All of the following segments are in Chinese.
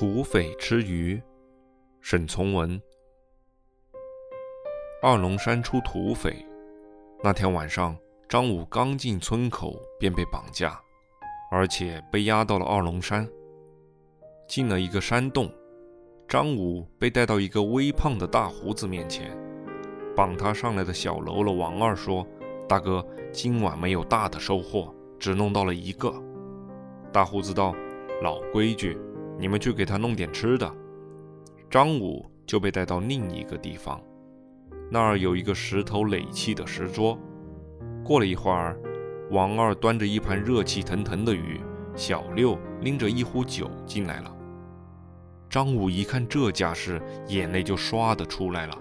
土匪吃鱼，沈从文。二龙山出土匪，那天晚上，张武刚进村口便被绑架，而且被押到了二龙山。进了一个山洞，张武被带到一个微胖的大胡子面前，绑他上来的小喽啰王二说：“大哥，今晚没有大的收获，只弄到了一个。”大胡子道：“老规矩，你们去给他弄点吃的。”张武就被带到另一个地方，那儿有一个石头垒砌的石桌。过了一会儿，王二端着一盘热气腾腾的鱼，小六拎着一壶酒进来了。张武一看这架势，眼泪就唰的出来了。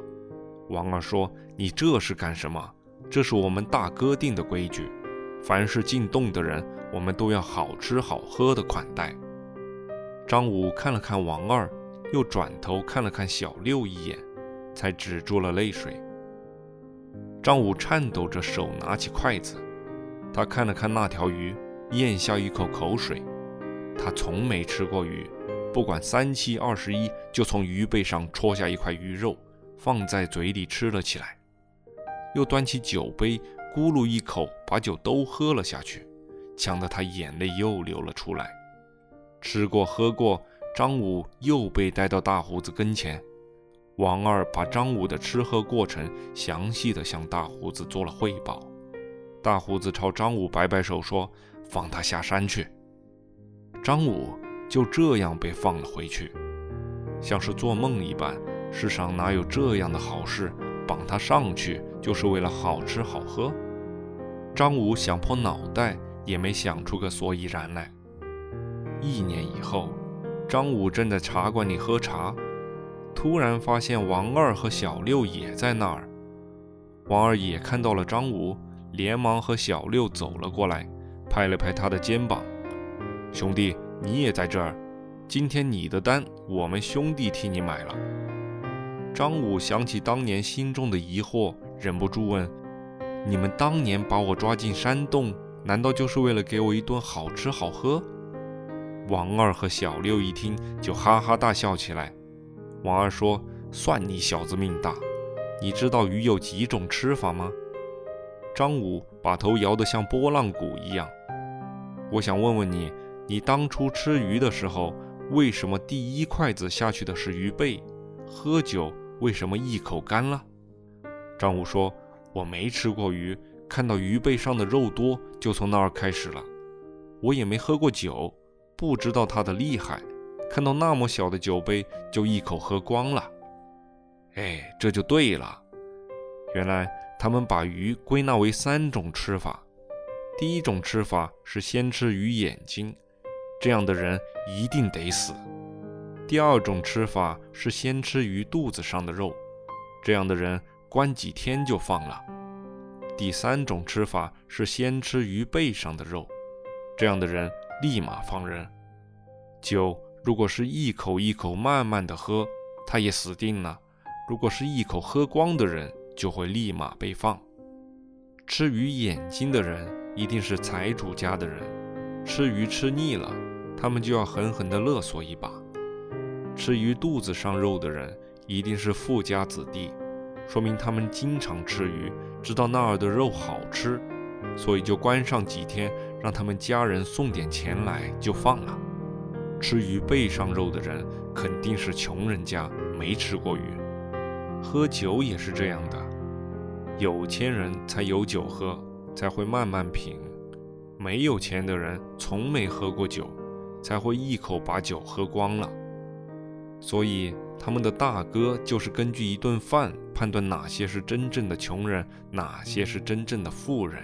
王二说：“你这是干什么？这是我们大哥定的规矩，凡是进洞的人，我们都要好吃好喝的款待。”张武看了看王二，又转头看了看小六一眼，才止住了泪水。张武颤抖着手拿起筷子，他看了看那条鱼，咽下一口口水。他从没吃过鱼，不管3七21，就从鱼背上戳下一块鱼肉，放在嘴里吃了起来，又端起酒杯咕噜一口，把酒都喝了下去，呛得他眼泪又流了出来。吃过喝过，张武又被带到大胡子跟前。王二把张武的吃喝过程详细的向大胡子做了汇报。大胡子朝张武摆摆手说：“放他下山去。”张武就这样被放了回去，像是做梦一般。世上哪有这样的好事？绑他上去就是为了好吃好喝。张武想破脑袋也没想出个所以然来。1年以后，张武正在茶馆里喝茶，突然发现王二和小六也在那儿。王二也看到了张武，连忙和小六走了过来，拍了拍他的肩膀：“兄弟，你也在这儿，今天你的单我们兄弟替你买了。”张武想起当年心中的疑惑，忍不住问：“你们当年把我抓进山洞，难道就是为了给我一顿好吃好喝？”王二和小六一听就哈哈大笑起来。王二说：“算你小子命大，你知道鱼有几种吃法吗？”张武把头摇得像拨浪鼓一样：“我想问问你，你当初吃鱼的时候，为什么第一筷子下去的是鱼背？喝酒为什么一口干了？”张武说：“我没吃过鱼，看到鱼背上的肉多，就从那儿开始了。我也没喝过酒，不知道它的厉害，看到那么小的酒杯就一口喝光了。”“哎，这就对了。原来他们把鱼归纳为3种吃法。第一种吃法是先吃鱼眼睛，这样的人一定得死。第二种吃法是先吃鱼肚子上的肉，这样的人关几天就放了。第3种吃法是先吃鱼背上的肉，这样的人立马放人。酒如果是一口一口慢慢的喝，他也死定了。如果是一口喝光的人，就会立马被放。吃鱼眼睛的人一定是财主家的人，吃鱼吃腻了，他们就要狠狠地勒索一把。吃鱼肚子上肉的人一定是富家子弟，说明他们经常吃鱼，知道那儿的肉好吃，所以就关上几天，让他们家人送点钱来就放了。吃鱼背上肉的人肯定是穷人家，没吃过鱼。喝酒也是这样的，有钱人才有酒喝，才会慢慢品；没有钱的人从没喝过酒，才会一口把酒喝光了。所以他们的大哥就是根据一顿饭判断哪些是真正的穷人，哪些是真正的富人。